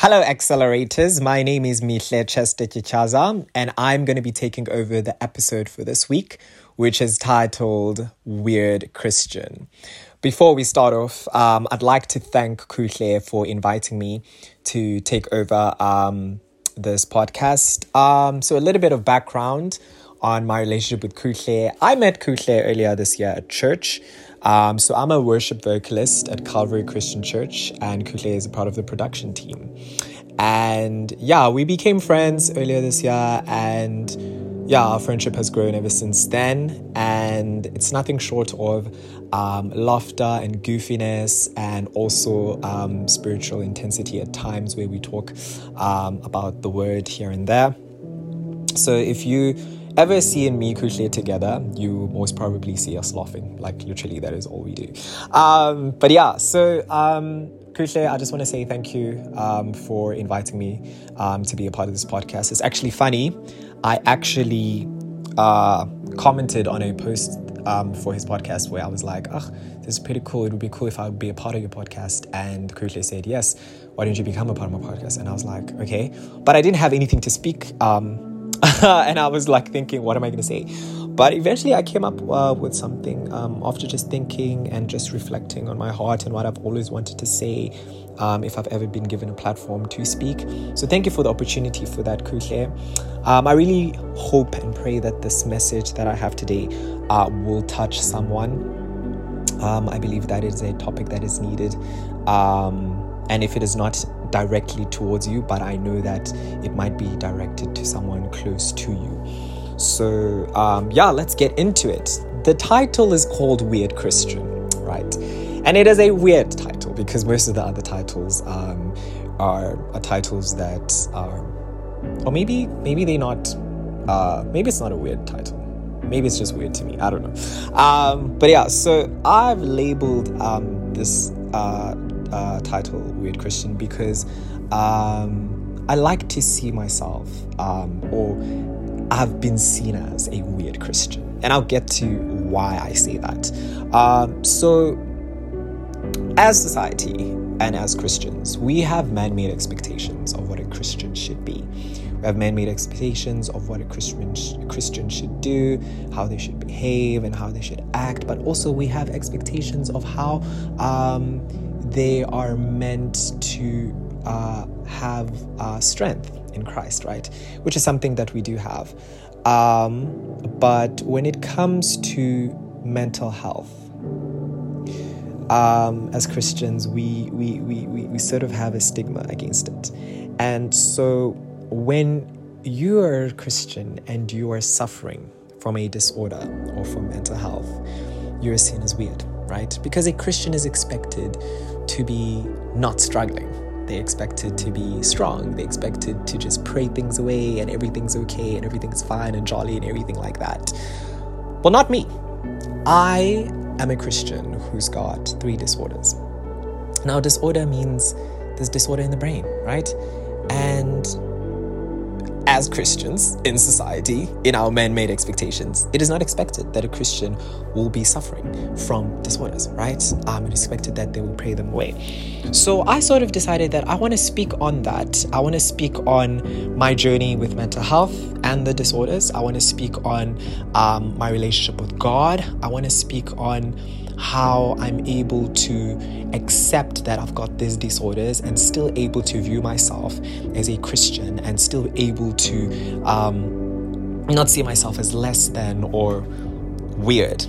Hello, Accelerators. My name is Mihle Chester Tyatyaza, and I'm going to be taking over the episode for this week, which is titled Weird Christian. Before we start off, I'd like to thank Kuhle for inviting me to take over this podcast. So a little bit of background on my relationship with Kuhle. I met Kuhle earlier this year at church. So I'm a worship vocalist at Calvary Christian Church, and Kuhle is a part of the production team. And yeah, we became friends earlier this year, and yeah, our friendship has grown ever since then. And it's nothing short of laughter and goofiness, and also spiritual intensity at times where we talk about the word here and there. So if you ever seeing me Kuhle together, you most probably see us laughing. Like, literally, that is all we do. But yeah, so Kuhle, I just want to say thank you for inviting me to be a part of this podcast. It's actually funny. I actually commented on a post for his podcast where I was like, "Oh, this is pretty cool. It would be cool if I would be a part of your podcast." And Kuhle said, "Yes, why don't you become a part of my podcast?" And I was like, "Okay," but I didn't have anything to speak. And I was like thinking, what am I going to say? But eventually I came up with something after just thinking and just reflecting on my heart and what I've always wanted to say if I've ever been given a platform to speak. So thank you for the opportunity for that, Kuhle. I really hope and pray that this message that I have today will touch someone. I believe that is a topic that is needed. And if it is not directly towards you, but I know that it might be directed to someone close to you. So yeah, let's get into it. The title is called Weird Christian, right? And it is a weird title because most of the other titles are titles that are, or maybe they're not, maybe it's not a weird title. Maybe it's just weird to me. I don't know. But yeah, so I've labeled this title Weird Christian because I like to see myself or I've been seen as a weird Christian, and I'll get to why I say that. So as society and as Christians, we have man-made expectations of what a Christian should be. We have man-made expectations of what a Christian should do, how they should behave and how they should act, but also we have expectations of how they are meant to have strength in Christ, right? Which is something that we do have. But when it comes to mental health, as Christians, we sort of have a stigma against it. And so when you are a Christian and you are suffering from a disorder or from mental health, you're seen as weird, right? Because a Christian is expected to be not struggling. They expected to be strong. They expected to just pray things away and everything's okay and everything's fine and jolly and everything like that. Well, not me. I am a Christian who's got 3 disorders. Now, disorder means there's disorder in the brain, right? And as Christians in society, in our man-made expectations, it is not expected that a Christian will be suffering from disorders, right? It is expected that they will pray them away. So I sort of decided that I want to speak on that. I want to speak on my journey with mental health and the disorders. I want to speak on my relationship with God. I want to speak on how I'm able to accept that I've got these disorders and still able to view myself as a Christian and still able to not see myself as less than or weird,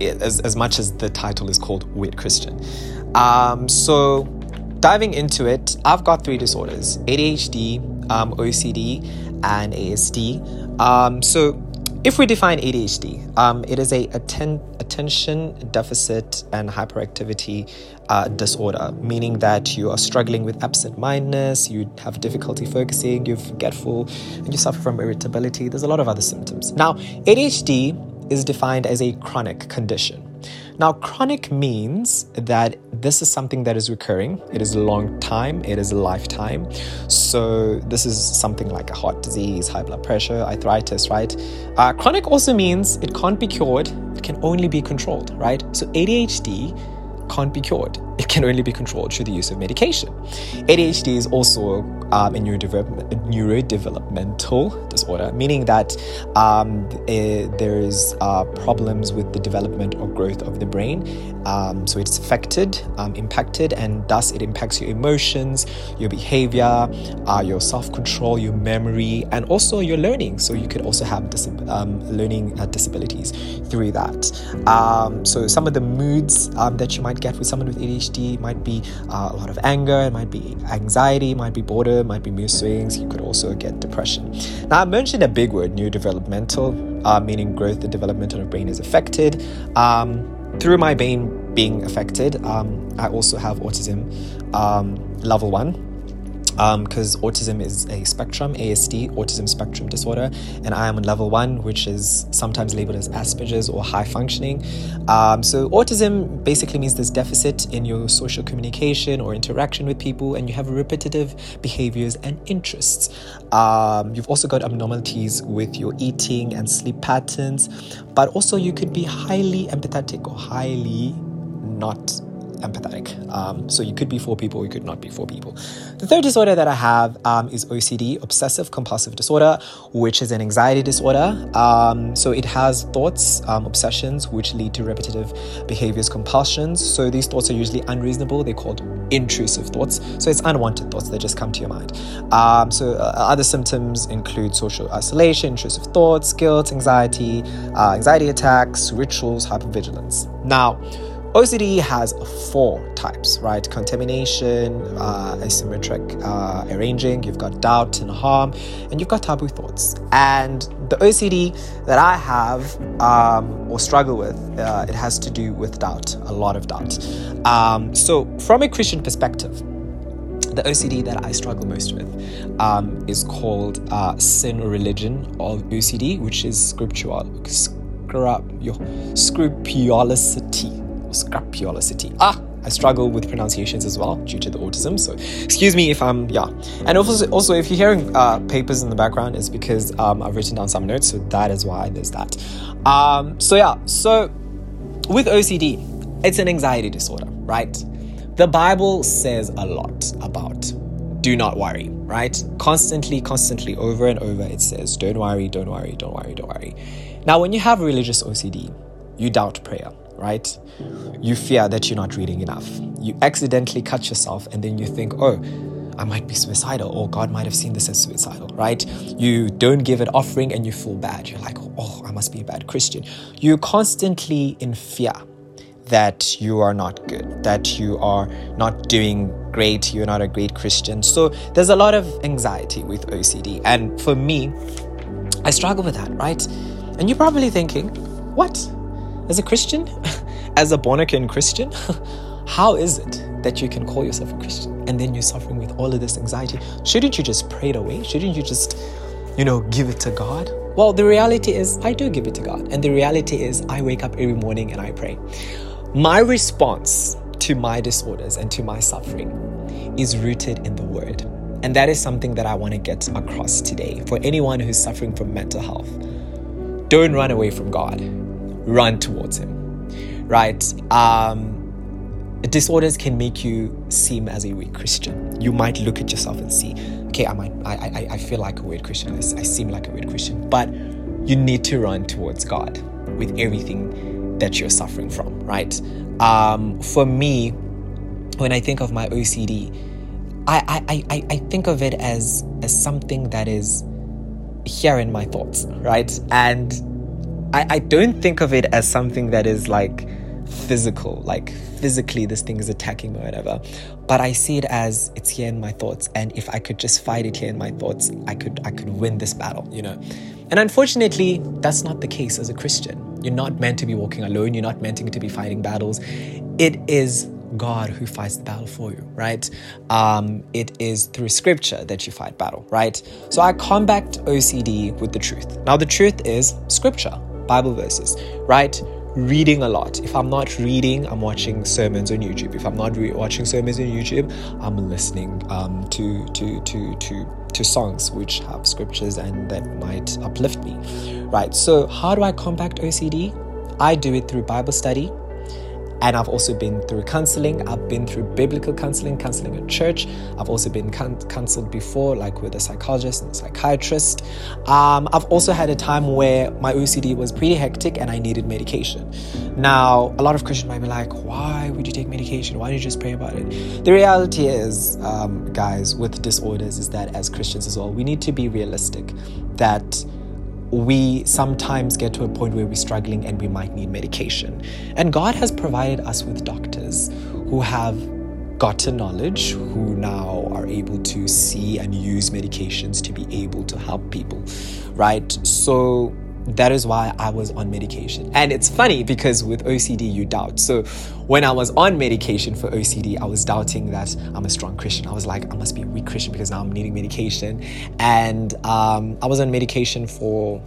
as much as the title is called Weird Christian. So diving into it, I've got 3 disorders: ADHD, OCD, and ASD. So if we define ADHD, it is a attention deficit and hyperactivity disorder, meaning that you are struggling with absent-mindedness, you have difficulty focusing, you're forgetful, and you suffer from irritability. There's a lot of other symptoms. Now, ADHD is defined as a chronic condition. Now, chronic means that this is something that is recurring. It is a long time. It is a lifetime. So this is something like a heart disease, high blood pressure, arthritis, right? Chronic also means it can't be cured. It can only be controlled, right? So ADHD can't be cured. It can only be controlled through the use of medication. ADHD is also a neurodevelopmental disorder, meaning that there's problems with the development or growth of the brain. So it's affected, impacted, and thus it impacts your emotions, your behavior, your self-control, your memory, and also your learning. So you could also have learning disabilities through that. So some of the moods that you might get with someone with ADHD might be a lot of anger, it might be anxiety, it might be boredom, it might be mood swings. You could also get depression. Now, I mentioned a big word, neurodevelopmental, meaning growth and development of the brain is affected. Through my brain being affected, I also have autism, level 1. Because autism is a spectrum, ASD, autism spectrum disorder, and I am on level 1, which is sometimes labeled as Asperger's or high functioning. So autism basically means there's deficit in your social communication or interaction with people, and you have repetitive behaviors and interests. You've also got abnormalities with your eating and sleep patterns, but also you could be highly empathetic or highly not empathetic. So you could be for people, you could not be for people. The third disorder that I have is OCD, obsessive compulsive disorder, which is an anxiety disorder. So it has thoughts, obsessions, which lead to repetitive behaviors, compulsions. So these thoughts are usually unreasonable. They're called intrusive thoughts. So it's unwanted thoughts that just come to your mind. So other symptoms include social isolation, intrusive thoughts, guilt, anxiety, anxiety attacks, rituals, hypervigilance. Now, OCD has 4 types, right? Contamination, asymmetric arranging, you've got doubt and harm, and you've got taboo thoughts. And the OCD that I have or struggle with, it has to do with doubt, a lot of doubt. So from a Christian perspective, the OCD that I struggle most with is called sin or religion, or OCD, which is scrupulosity. I struggle with pronunciations as well due to the autism, so excuse me if I'm and also if you're hearing papers in the background, it's because I've written down some notes, so that is why there's that. So with OCD, it's an anxiety disorder, right? The Bible says a lot about do not worry, right? Constantly over and over it says don't worry. Now when you have religious OCD, you doubt prayer, right? You fear that you're not reading enough. You accidentally cut yourself and then you think, oh, I might be suicidal, or God might have seen this as suicidal, right? You don't give an offering and you feel bad. You're like, oh, I must be a bad Christian. You're constantly in fear that you are not good, that you are not doing great, you're not a great Christian. So there's a lot of anxiety with OCD. And for me, I struggle with that, right? And you're probably thinking, what? As a Christian, as a born-again Christian, how is it that you can call yourself a Christian and then you're suffering with all of this anxiety? Shouldn't you just pray it away? Shouldn't you just, give it to God? Well, the reality is I do give it to God. And the reality is I wake up every morning and I pray. My response to my disorders and to my suffering is rooted in the Word. And that is something that I want to get across today. For anyone who's suffering from mental health, don't run away from God. Run towards him, right? Disorders can make you seem as a weak Christian. You might look at yourself and see, okay, I feel like a weird Christian. I seem like a weird Christian, but you need to run towards God with everything that you're suffering from, right? For me, when I think of my OCD, I think of it as something that is here in my thoughts, right? And I don't think of it as something that is like physical, like physically this thing is attacking me or whatever, but I see it as it's here in my thoughts, and if I could just fight it here in my thoughts, I could win this battle, And unfortunately, that's not the case as a Christian. You're not meant to be walking alone. You're not meant to be fighting battles. It is God who fights the battle for you, right? It is through scripture that you fight battle, right? So I combat OCD with the truth. Now the truth is scripture, Bible verses, right? Reading a lot. If I'm not reading, I'm watching sermons on YouTube. If I'm not watching sermons on YouTube, I'm listening to songs which have scriptures and that might uplift me, right? So how do I combat OCD? I do it through Bible study, And I've also been through counseling. I've been through biblical counseling, counseling at church. I've also been counseled before, like with a psychologist and a psychiatrist. I've also had a time where my OCD was pretty hectic and I needed medication. Now, a lot of Christians might be like, why would you take medication? Why don't you just pray about it? The reality is, guys, with disorders is that as Christians as well, we need to be realistic that we sometimes get to a point where we're struggling and we might need medication. And God has provided us with doctors who have gotten knowledge, who now are able to see and use medications to be able to help people, right? So that is why I was on medication. And it's funny because with OCD, you doubt. So when I was on medication for OCD, I was doubting that I'm a strong Christian. I was like, I must be a weak Christian because now I'm needing medication. And I was on medication for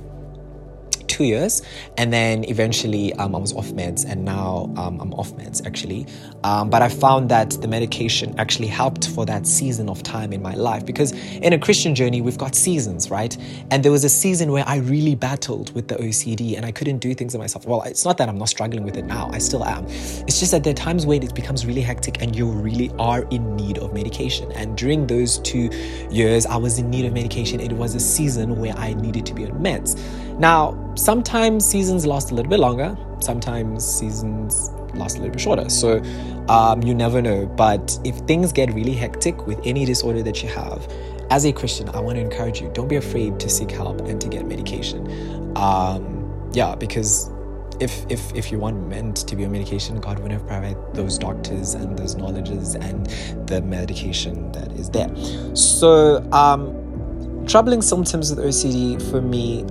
2 years. And then eventually I was off meds, and now I'm off meds actually. But I found that the medication actually helped for that season of time in my life, because in a Christian journey, we've got seasons, right? And there was a season where I really battled with the OCD and I couldn't do things to myself. Well, it's not that I'm not struggling with it now. I still am. It's just that there are times when it becomes really hectic and you really are in need of medication. And during those 2 years, I was in need of medication. It was a season where I needed to be on meds. Now, sometimes seasons last a little bit longer, sometimes seasons last a little bit shorter. So you never know. But if things get really hectic with any disorder that you have, as a Christian, I want to encourage you, don't be afraid to seek help and to get medication. Because if you weren't meant to be on medication, God would have provided those doctors and those knowledges and the medication that is there. So troubling symptoms with OCD for me,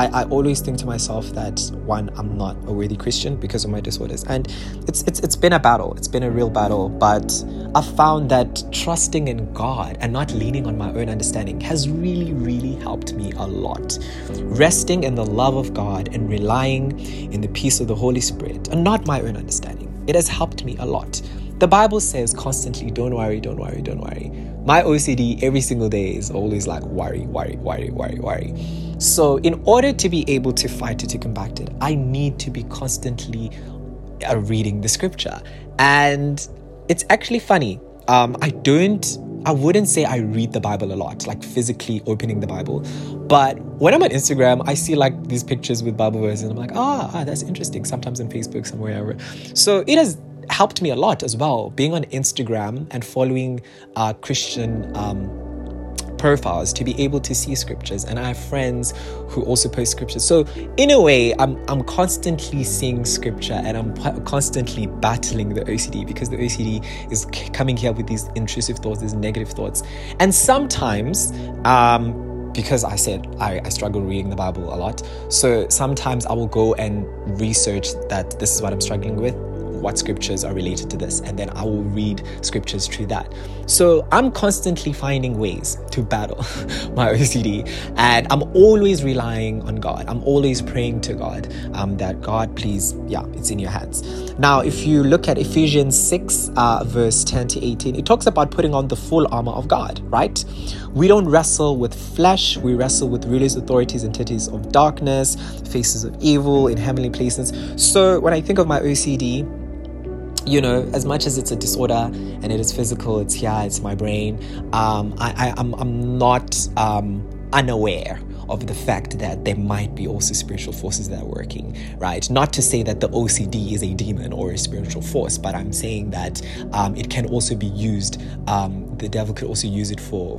I always think to myself that, one, I'm not a worthy Christian because of my disorders. And it's been a battle. It's been a real battle. But I found that trusting in God and not leaning on my own understanding has really, really helped me a lot. Resting in the love of God and relying in the peace of the Holy Spirit and not my own understanding, it has helped me a lot. The Bible says constantly, don't worry, don't worry, don't worry. My OCD every single day is always like worry, worry, worry, worry, worry. So in order to be able to fight it, to combat it, I need to be constantly reading the scripture. And it's actually funny. I wouldn't say I read the Bible a lot, like physically opening the Bible. But when I'm on Instagram, I see like these pictures with Bible verses and I'm like, that's interesting. Sometimes on Facebook, somewhere. So it has helped me a lot as well, being on Instagram and following Christian profiles to be able to see scriptures. And I have friends who also post scriptures. So in a way, I'm constantly seeing scripture and I'm constantly battling the OCD, because the OCD is coming here with these intrusive thoughts, these negative thoughts. And sometimes, because I said I struggle reading the Bible a lot, so sometimes I will go and research that this is what I'm struggling with, what scriptures are related to this, and then I will read scriptures through that. So I'm constantly finding ways to battle my OCD, and I'm always relying on God. I'm always praying to God that God, please, it's in your hands. Now, if you look at Ephesians 6, verse 10 to 18, it talks about putting on the full armor of God, right? We don't wrestle with flesh. We wrestle with rulers, authorities, entities of darkness, faces of evil in heavenly places. So when I think of my OCD, as much as it's a disorder and it is physical, it's here, it's my brain, I'm not unaware of the fact that there might be also spiritual forces that are working, right? Not to say that the OCD is a demon or a spiritual force, but I'm saying that it can also be used, the devil could also use it for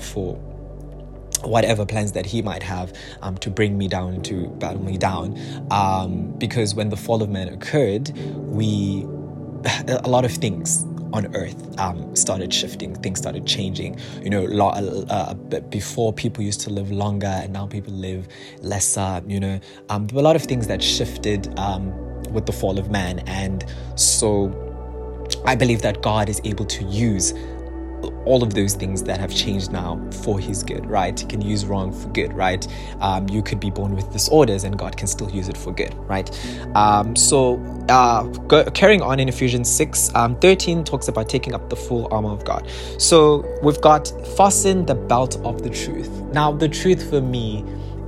whatever plans that he might have to bring me down, to battle me down. Because when the fall of man occurred, a lot of things on earth started shifting, things started changing. Before, people used to live longer and now people live lesser. There were a lot of things that shifted with the fall of man. And so I believe that God is able to use all of those things that have changed now for his good, right? He can use wrong for good, right? You could be born with disorders and God can still use it for good, right? Carrying on in Ephesians 6, 13 talks about taking up the full armor of God. So we've got fasten the belt of the truth. Now, the truth for me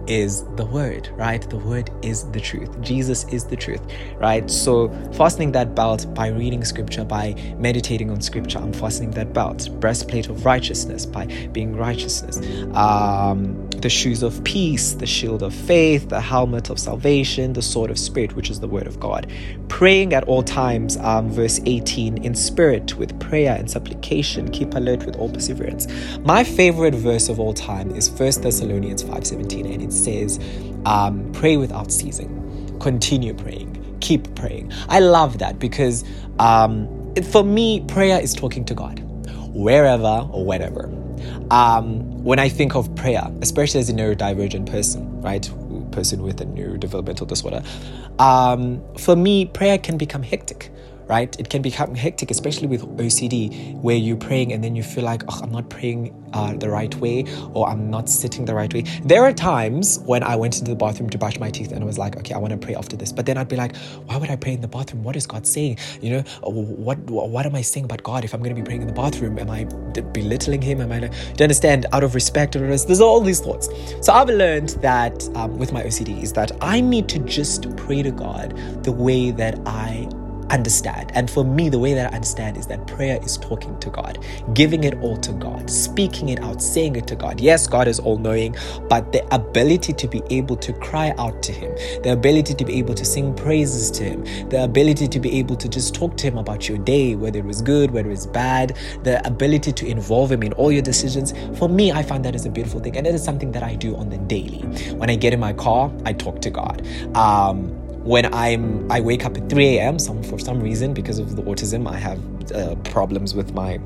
is the word, right? The word is the truth. Jesus is the truth, right? So fastening that belt by reading scripture, by meditating on scripture, I'm fastening that belt. Breastplate of righteousness by being righteousness. The shoes of peace, the shield of faith, the helmet of salvation, the sword of spirit, which is the word of God. Praying at all times, verse 18, in spirit with prayer and supplication, keep alert with all perseverance. My favorite verse of all time is First Thessalonians 5:17, and it says, pray without ceasing, continue praying, keep praying. I love that because for me, prayer is talking to God wherever or whatever. When I think of prayer, especially as a neurodivergent person, right? Person with a neurodevelopmental disorder, for me, prayer can become hectic, right? It can become hectic, especially with OCD, where you're praying and then you feel like, oh, I'm not praying the right way, or I'm not sitting the right way. There are times when I went into the bathroom to brush my teeth and I was like, okay, I want to pray after this. But then I'd be like, why would I pray in the bathroom? What is God saying? You know, what am I saying about God if I'm going to be praying in the bathroom? Am I belittling him? Am I, do you understand, out of respect? There's all these thoughts. So I've learned that with my OCD is that I need to just pray to God the way that I understand. And for me, the way that I understand is that prayer is talking to God, giving it all to God, speaking it out, saying it to God. Yes, God is all-knowing, but the ability to be able to cry out to him, the ability to be able to sing praises to him, the ability to be able to just talk to him about your day, whether it was good, whether it was bad, the ability to involve him in all your decisions. For me, I find that is a beautiful thing. And it is something that I do on the daily. When I get in my car, I talk to God. When I wake up at 3 a.m., for some reason, because of the autism, I have problems with my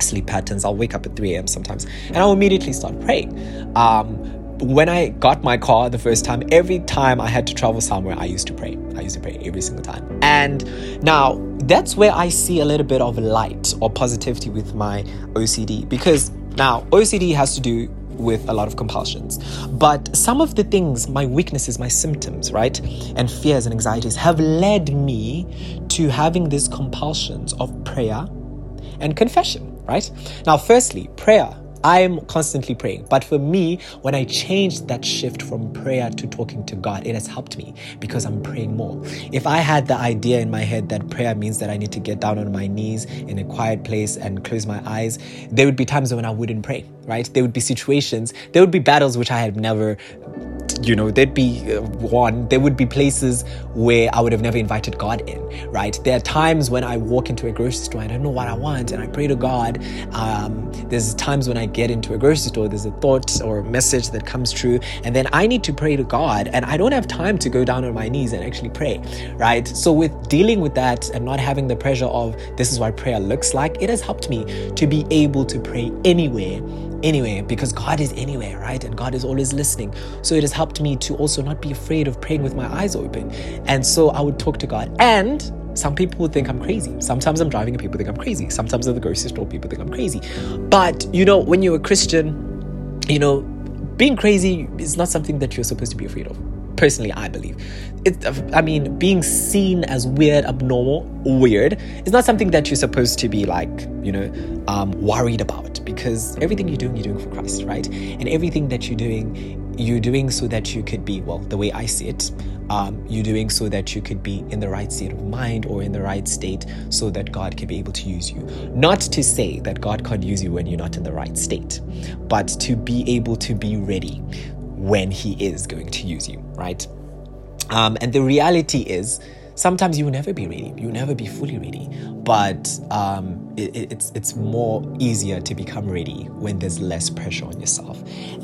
sleep patterns. I'll wake up at 3 a.m. sometimes, and I'll immediately start praying. When I got my car the first time, every time I had to travel somewhere, I used to pray every single time. And now that's where I see a little bit of light or positivity with my OCD, because now OCD has to do with a lot of compulsions, but some of the things, my weaknesses, my symptoms, right, and fears and anxieties have led me to having these compulsions of prayer and confession, right? Now, firstly, prayer. I'm constantly praying, but for me, when I changed that shift from prayer to talking to God, it has helped me because I'm praying more. If I had the idea in my head that prayer means that I need to get down on my knees in a quiet place and close my eyes, there would be times when I wouldn't pray, right? There would be situations, there would be battles which I had never, you know, there'd be one, there would be places where I would have never invited God in, right? There are times when I walk into a grocery store and I don't know what I want and I pray to God. There's times when I get into a grocery store, there's a thought or a message that comes true, and then I need to pray to God, and I don't have time to go down on my knees and actually pray, right? So with dealing with that and not having the pressure of this is what prayer looks like, it has helped me to be able to pray anywhere, because God is anywhere, right? And God is always listening. So it has helped me to also not be afraid of praying with my eyes open. And so I would talk to God. And some people would think I'm crazy. Sometimes I'm driving and people think I'm crazy. Sometimes at the grocery store, people think I'm crazy. But, you know, when you're a Christian, you know, being crazy is not something that you're supposed to be afraid of. Personally, I believe. Being seen as weird, abnormal, weird is not something that you're supposed to be like, you know, worried about, because everything you're doing for Christ, right? And everything that you're doing so that you could be, well, the way I see it, you're doing so that you could be in the right state of mind or in the right state so that God can be able to use you. Not to say that God can't use you when you're not in the right state, but to be able to be ready when he is going to use you, right? And the reality is, sometimes you will never be ready. You'll never be fully ready. But it's more easier to become ready when there's less pressure on yourself.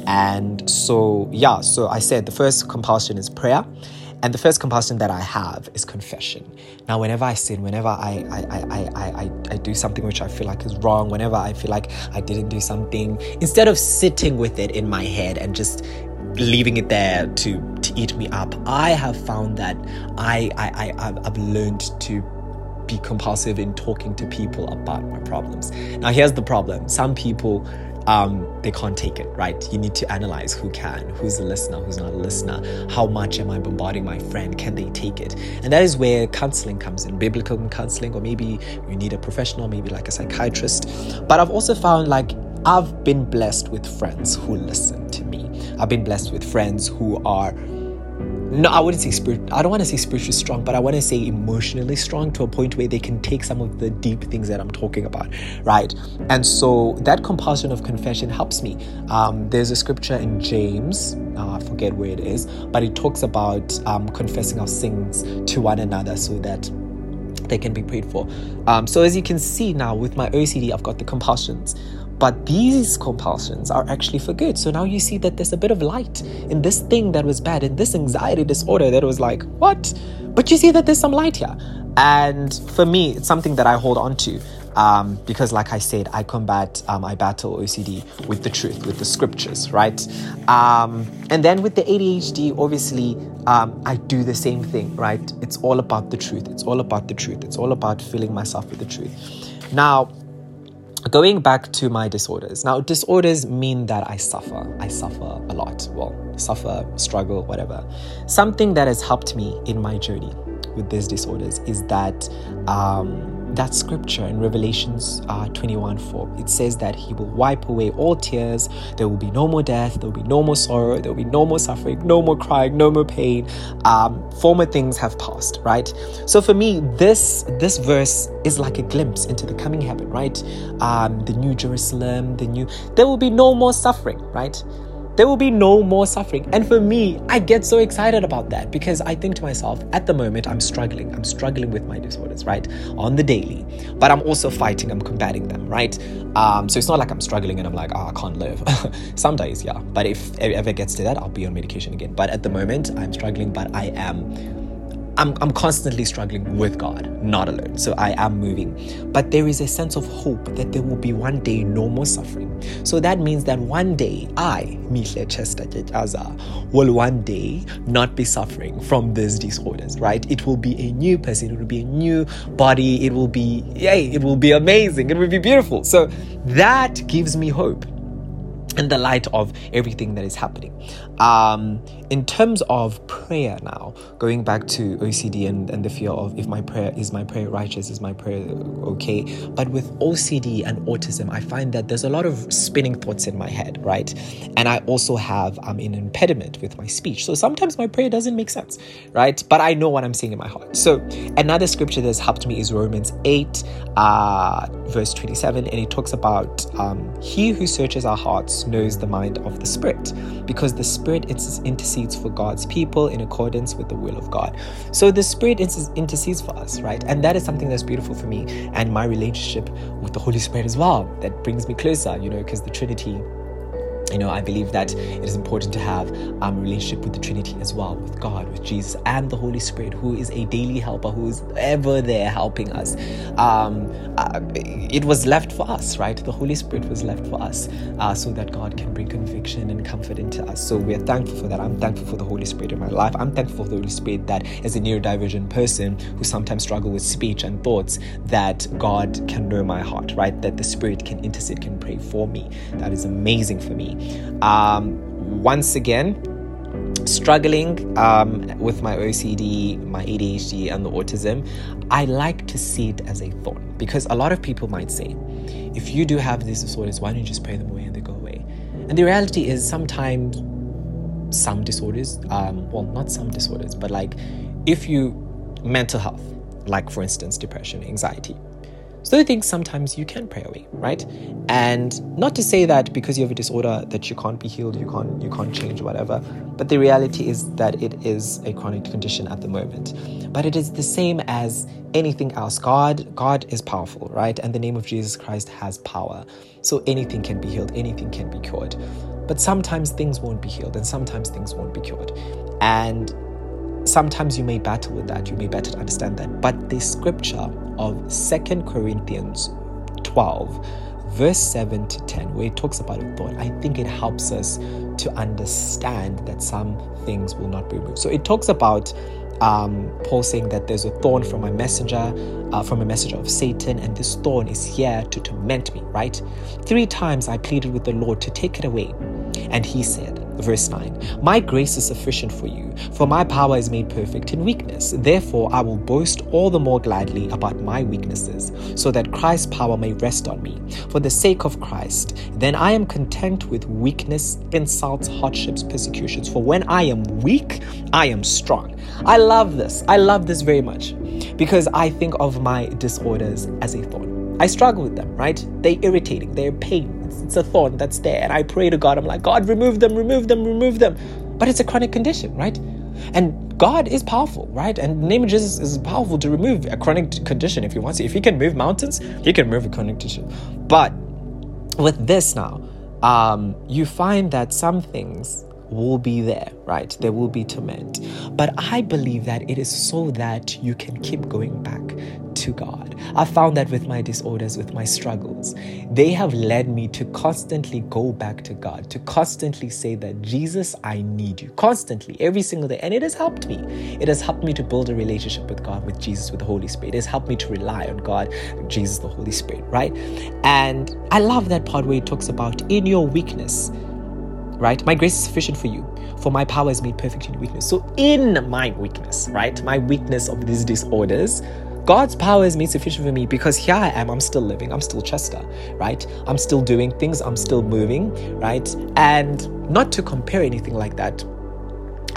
And so, yeah, so I said the first compulsion is prayer. And the first compulsion that I have is confession. Now, whenever I sin, whenever I do something which I feel like is wrong, whenever I feel like I didn't do something, instead of sitting with it in my head and just leaving it there to eat me up, I have found that I've learned to be compulsive in talking to people about my problems. Now, here's the problem. Some people, they can't take it, right? You need to analyze who can, who's a listener, who's not a listener, how much am I bombarding my friend, can they take it? And that is where counseling comes in, biblical counseling, or maybe you need a professional, maybe like a psychiatrist. But I've also found, like, I've been blessed with friends who listen to me. I've been blessed with friends who are, no, I wouldn't say I don't want to say spiritually strong, but I want to say emotionally strong to a point where they can take some of the deep things that I'm talking about, right? And so that compulsion of confession helps me. There's a scripture in James, I forget where it is, but it talks about confessing our sins to one another so that they can be prayed for. So as you can see now with my OCD, I've got the compulsions, but these compulsions are actually for good. So now you see that there's a bit of light in this thing that was bad, in this anxiety disorder that was like, what? But you see that there's some light here. And for me, it's something that I hold on to. Because like I said, I battle OCD with the truth, with the scriptures, right? And then with the ADHD, obviously, I do the same thing, right? It's all about the truth. It's all about the truth. It's all about filling myself with the truth. Now, going back to my disorders. Now, disorders mean that I suffer. I suffer a lot. Well, suffer, struggle, whatever. Something that has helped me in my journey with these disorders is that... that scripture in Revelations 21:4, it says that he will wipe away all tears. There will be no more death. There will be no more sorrow. There will be no more suffering, no more crying, no more pain. Former things have passed, right? So for me, this verse is like a glimpse into the coming heaven, right? The new Jerusalem, there will be no more suffering, right? There will be no more suffering. And for me, I get so excited about that because I think to myself, at the moment, I'm struggling with my disorders, right? On the daily. But I'm also fighting. I'm combating them, right? So it's not like I'm struggling and I'm like, I can't live. Some days, yeah. But if it ever gets to that, I'll be on medication again. But at the moment, I'm struggling, but I'm constantly struggling with God, not alone. So I am moving. But there is a sense of hope that there will be one day no more suffering. So that means that one day I, Mihle Chester Tyatyaza, will one day not be suffering from these disorders, right? It will be a new person. It will be a new body. It will be, yay, it will be amazing. It will be beautiful. So that gives me hope in the light of everything that is happening. In terms of prayer now, going back to OCD and the fear of is my prayer righteous, is my prayer okay? But with OCD and autism, I find that there's a lot of spinning thoughts in my head, right? And I also have an impediment with my speech. So sometimes my prayer doesn't make sense, right? But I know what I'm saying in my heart. So another scripture that's helped me is Romans 8, verse 27. And it talks about he who searches our hearts knows the mind of the Spirit, because the Spirit intercedes for God's people in accordance with the will of God. So the Spirit intercedes for us, right? And that is something that's beautiful for me and my relationship with the Holy Spirit as well. That brings me closer, because the Trinity, I believe that it is important to have a relationship with the Trinity as well, with God, with Jesus, and the Holy Spirit, who is a daily helper, who is ever there helping us. It was left for us, right? The Holy Spirit was left for us so that God can bring conviction and comfort into us. So we are thankful for that. I'm thankful for the Holy Spirit in my life. I'm thankful for the Holy Spirit that, as a neurodivergent person who sometimes struggle with speech and thoughts, that God can know my heart, right? That the Spirit can intercede, can pray for me. That is amazing for me. Once again, struggling with my OCD, my ADHD, and the autism, I like to see it as a thorn, because a lot of people might say, if you do have these disorders, why don't you just pray them away and they go away? And the reality is sometimes some disorders, not some disorders, but like if you, mental health, like for instance, depression, anxiety. So I think sometimes you can pray away, right? And not to say that because you have a disorder that you can't be healed, you can't change, whatever. But the reality is that it is a chronic condition at the moment. But it is the same as anything else. God is powerful, right? And the name of Jesus Christ has power. So anything can be healed, anything can be cured. But sometimes things won't be healed and sometimes things won't be cured. And sometimes you may battle with that, you may better understand that. But the scripture of 2 Corinthians 12, verse 7 to 10, where it talks about a thought, I think it helps us to understand that some things will not be removed. So it talks about Paul saying that there's a thorn from a messenger of Satan, and this thorn is here to torment me, right? 3 times I pleaded with the Lord to take it away, and he said, Verse 9, my grace is sufficient for you, for my power is made perfect in weakness. Therefore, I will boast all the more gladly about my weaknesses, so that Christ's power may rest on me. For the sake of Christ, then I am content with weakness, insults, hardships, persecutions. For when I am weak, I am strong. I love this. I love this very much, because I think of my disorders as a thorn. I struggle with them, right? They're irritating. They're a pain. It's a thorn that's there, and I pray to God. I'm like, God, remove them. But it's a chronic condition, right? And God is powerful, right? And the name of Jesus is powerful to remove a chronic condition if He wants to. If He can move mountains, He can move a chronic condition. But with this now, you find that some things will be there, right? There will be torment. But I believe that it is so that you can keep going back to God. I found that with my disorders, with my struggles, they have led me to constantly go back to God, to constantly say that, Jesus, I need you, constantly, every single day. And it has helped me. It has helped me to build a relationship with God, with Jesus, with the Holy Spirit. It has helped me to rely on God, Jesus, the Holy Spirit, right? And I love that part where it talks about in your weakness, right? My grace is sufficient for you, for my power is made perfect in weakness. So in my weakness, right? My weakness of these disorders, God's power is made sufficient for me, because here I am, I'm still living, I'm still Chester, right? I'm still doing things, I'm still moving, right? And not to compare anything like that,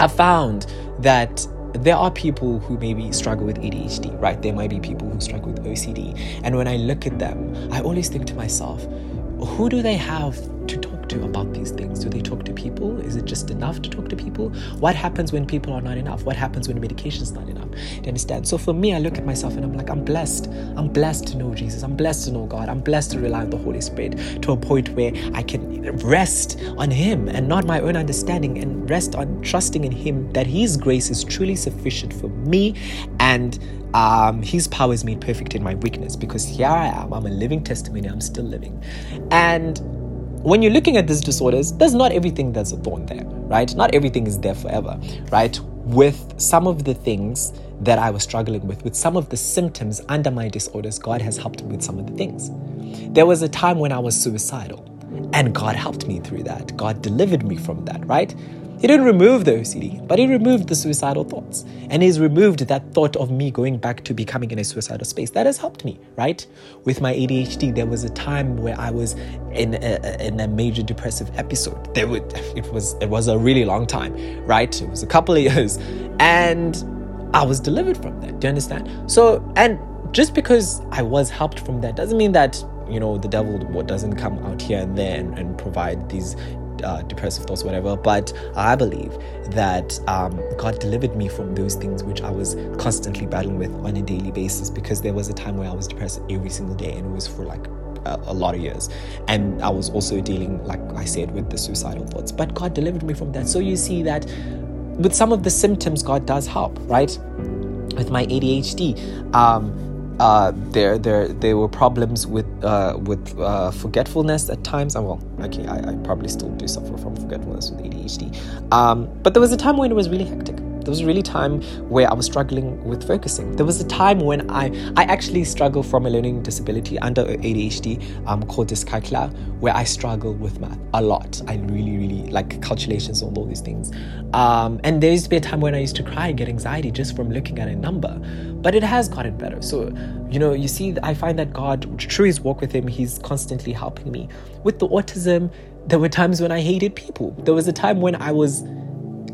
I found that there are people who maybe struggle with ADHD, right? There might be people who struggle with OCD. And when I look at them, I always think to myself, who do they have to talk to about these things? Do they talk to people? Is it just enough to talk to people? What happens when people are not enough? What happens when medication is not enough? Do you understand? So for me, I look at myself and I'm like, I'm blessed. I'm blessed to know Jesus. I'm blessed to know God. I'm blessed to rely on the Holy Spirit to a point where I can rest on Him and not my own understanding, and rest on trusting in Him that His grace is truly sufficient for me, and His power is made perfect in my weakness, because here I am, I'm a living testimony, I'm still living. And when you're looking at these disorders, there's not everything that's a thorn there, right? Not everything is there forever, right? With some of the things that I was struggling with some of the symptoms under my disorders, God has helped me with some of the things. There was a time when I was suicidal, and God helped me through that. God delivered me from that, right? He didn't remove the OCD, but He removed the suicidal thoughts. And He's removed that thought of me going back to becoming in a suicidal space. That has helped me, right? With my ADHD, there was a time where I was in a major depressive episode. It was a really long time, right? It was a couple of years. And I was delivered from that. Do you understand? So, and just because I was helped from that doesn't mean that, you know, the devil doesn't come out here and there and provide these depressive thoughts, whatever. But I believe that God delivered me from those things which I was constantly battling with on a daily basis, because there was a time where I was depressed every single day, and it was for like a lot of years. And I was also dealing, like I said, with the suicidal thoughts, but God delivered me from that. So you see that with some of the symptoms, God does help, right? With my ADHD, there were problems with forgetfulness at times. I probably still do suffer from forgetfulness with ADHD. But there was a time when it was really hectic. There was really a time where I was struggling with focusing. There was a time when I actually struggle from a learning disability under ADHD called dyscalculia, where I struggle with math a lot. I really like calculations and all these things. And there used to be a time when I used to cry and get anxiety just from looking at a number. But it has gotten better. So, you know, you see, I find that God, through His walk with Him, He's constantly helping me. With the autism, there were times when I hated people. There was a time when I was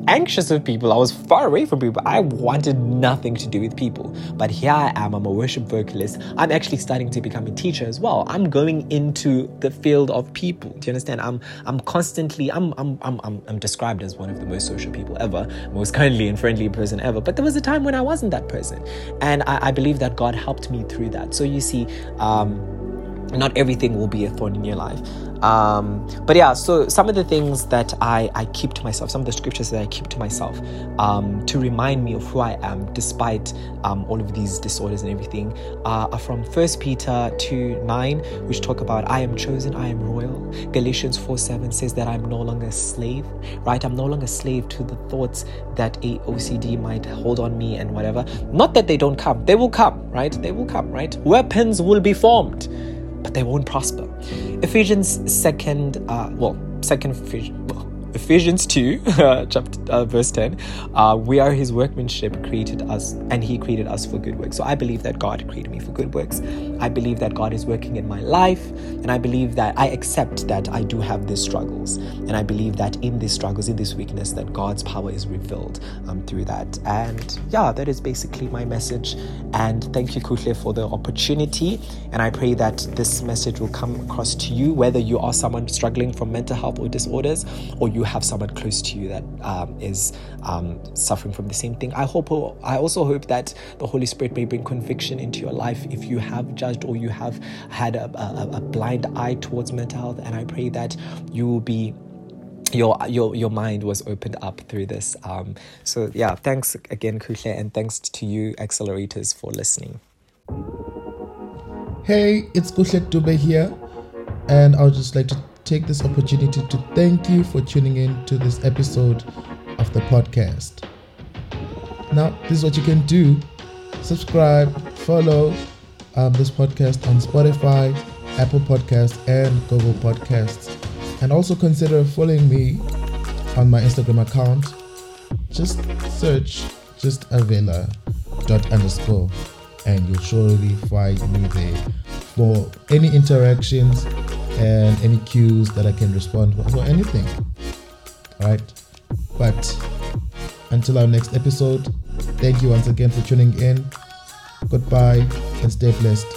anxious with people. I was far away from people. I wanted nothing to do with people. But here I am. I'm a worship vocalist. I'm actually starting to become a teacher as well. I'm going into the field of people. Do you understand? I'm described as one of the most social people ever, most kindly and friendly person ever. But there was a time when I wasn't that person, and I believe that God helped me through that. So you see, not everything will be a thorn in your life. But yeah, so some of the things that I keep to myself, some of the scriptures that I keep to myself to remind me of who I am despite all of these disorders and everything are from 1 Peter 2:9, which talk about I am chosen, I am royal. Galatians 4:7 says that I'm no longer a slave, right? I'm no longer a slave to the thoughts that a OCD might hold on me and whatever. Not that they don't come. They will come, right? They will come, right? Weapons will be formed, but they won't prosper. Ephesians 2nd, Ephesians 2, verse 10, we are his workmanship, created us, and he created us for good works. So I believe that God created me for good works. I believe that God is working in my life, and I believe that I accept that I do have these struggles, and I believe that in these struggles, in this weakness, that God's power is revealed through that. And yeah, that is basically my message. And thank you, Kuhle, for the opportunity. And I pray that this message will come across to you, whether you are someone struggling from mental health or disorders, or you have someone close to you that is suffering from the same thing. I also hope that the Holy Spirit may bring conviction into your life if you have judged or you have had a blind eye towards mental health. And I pray that you will be, your mind was opened up through this. So yeah, thanks again, Kuhle, and thanks to you, Accelerators, for listening. Hey, it's Kuhle Dube here, and I would just like to take this opportunity to thank you for tuning in to this episode of the podcast. Now, this is what you can do. Subscribe, follow this podcast on Spotify, Apple Podcasts, and Google Podcasts. And also consider following me on my Instagram account. Just search justavela_, and you'll surely find me there for any interactions and any cues that I can respond to or anything. Alright? But until our next episode, thank you once again for tuning in. Goodbye and stay blessed.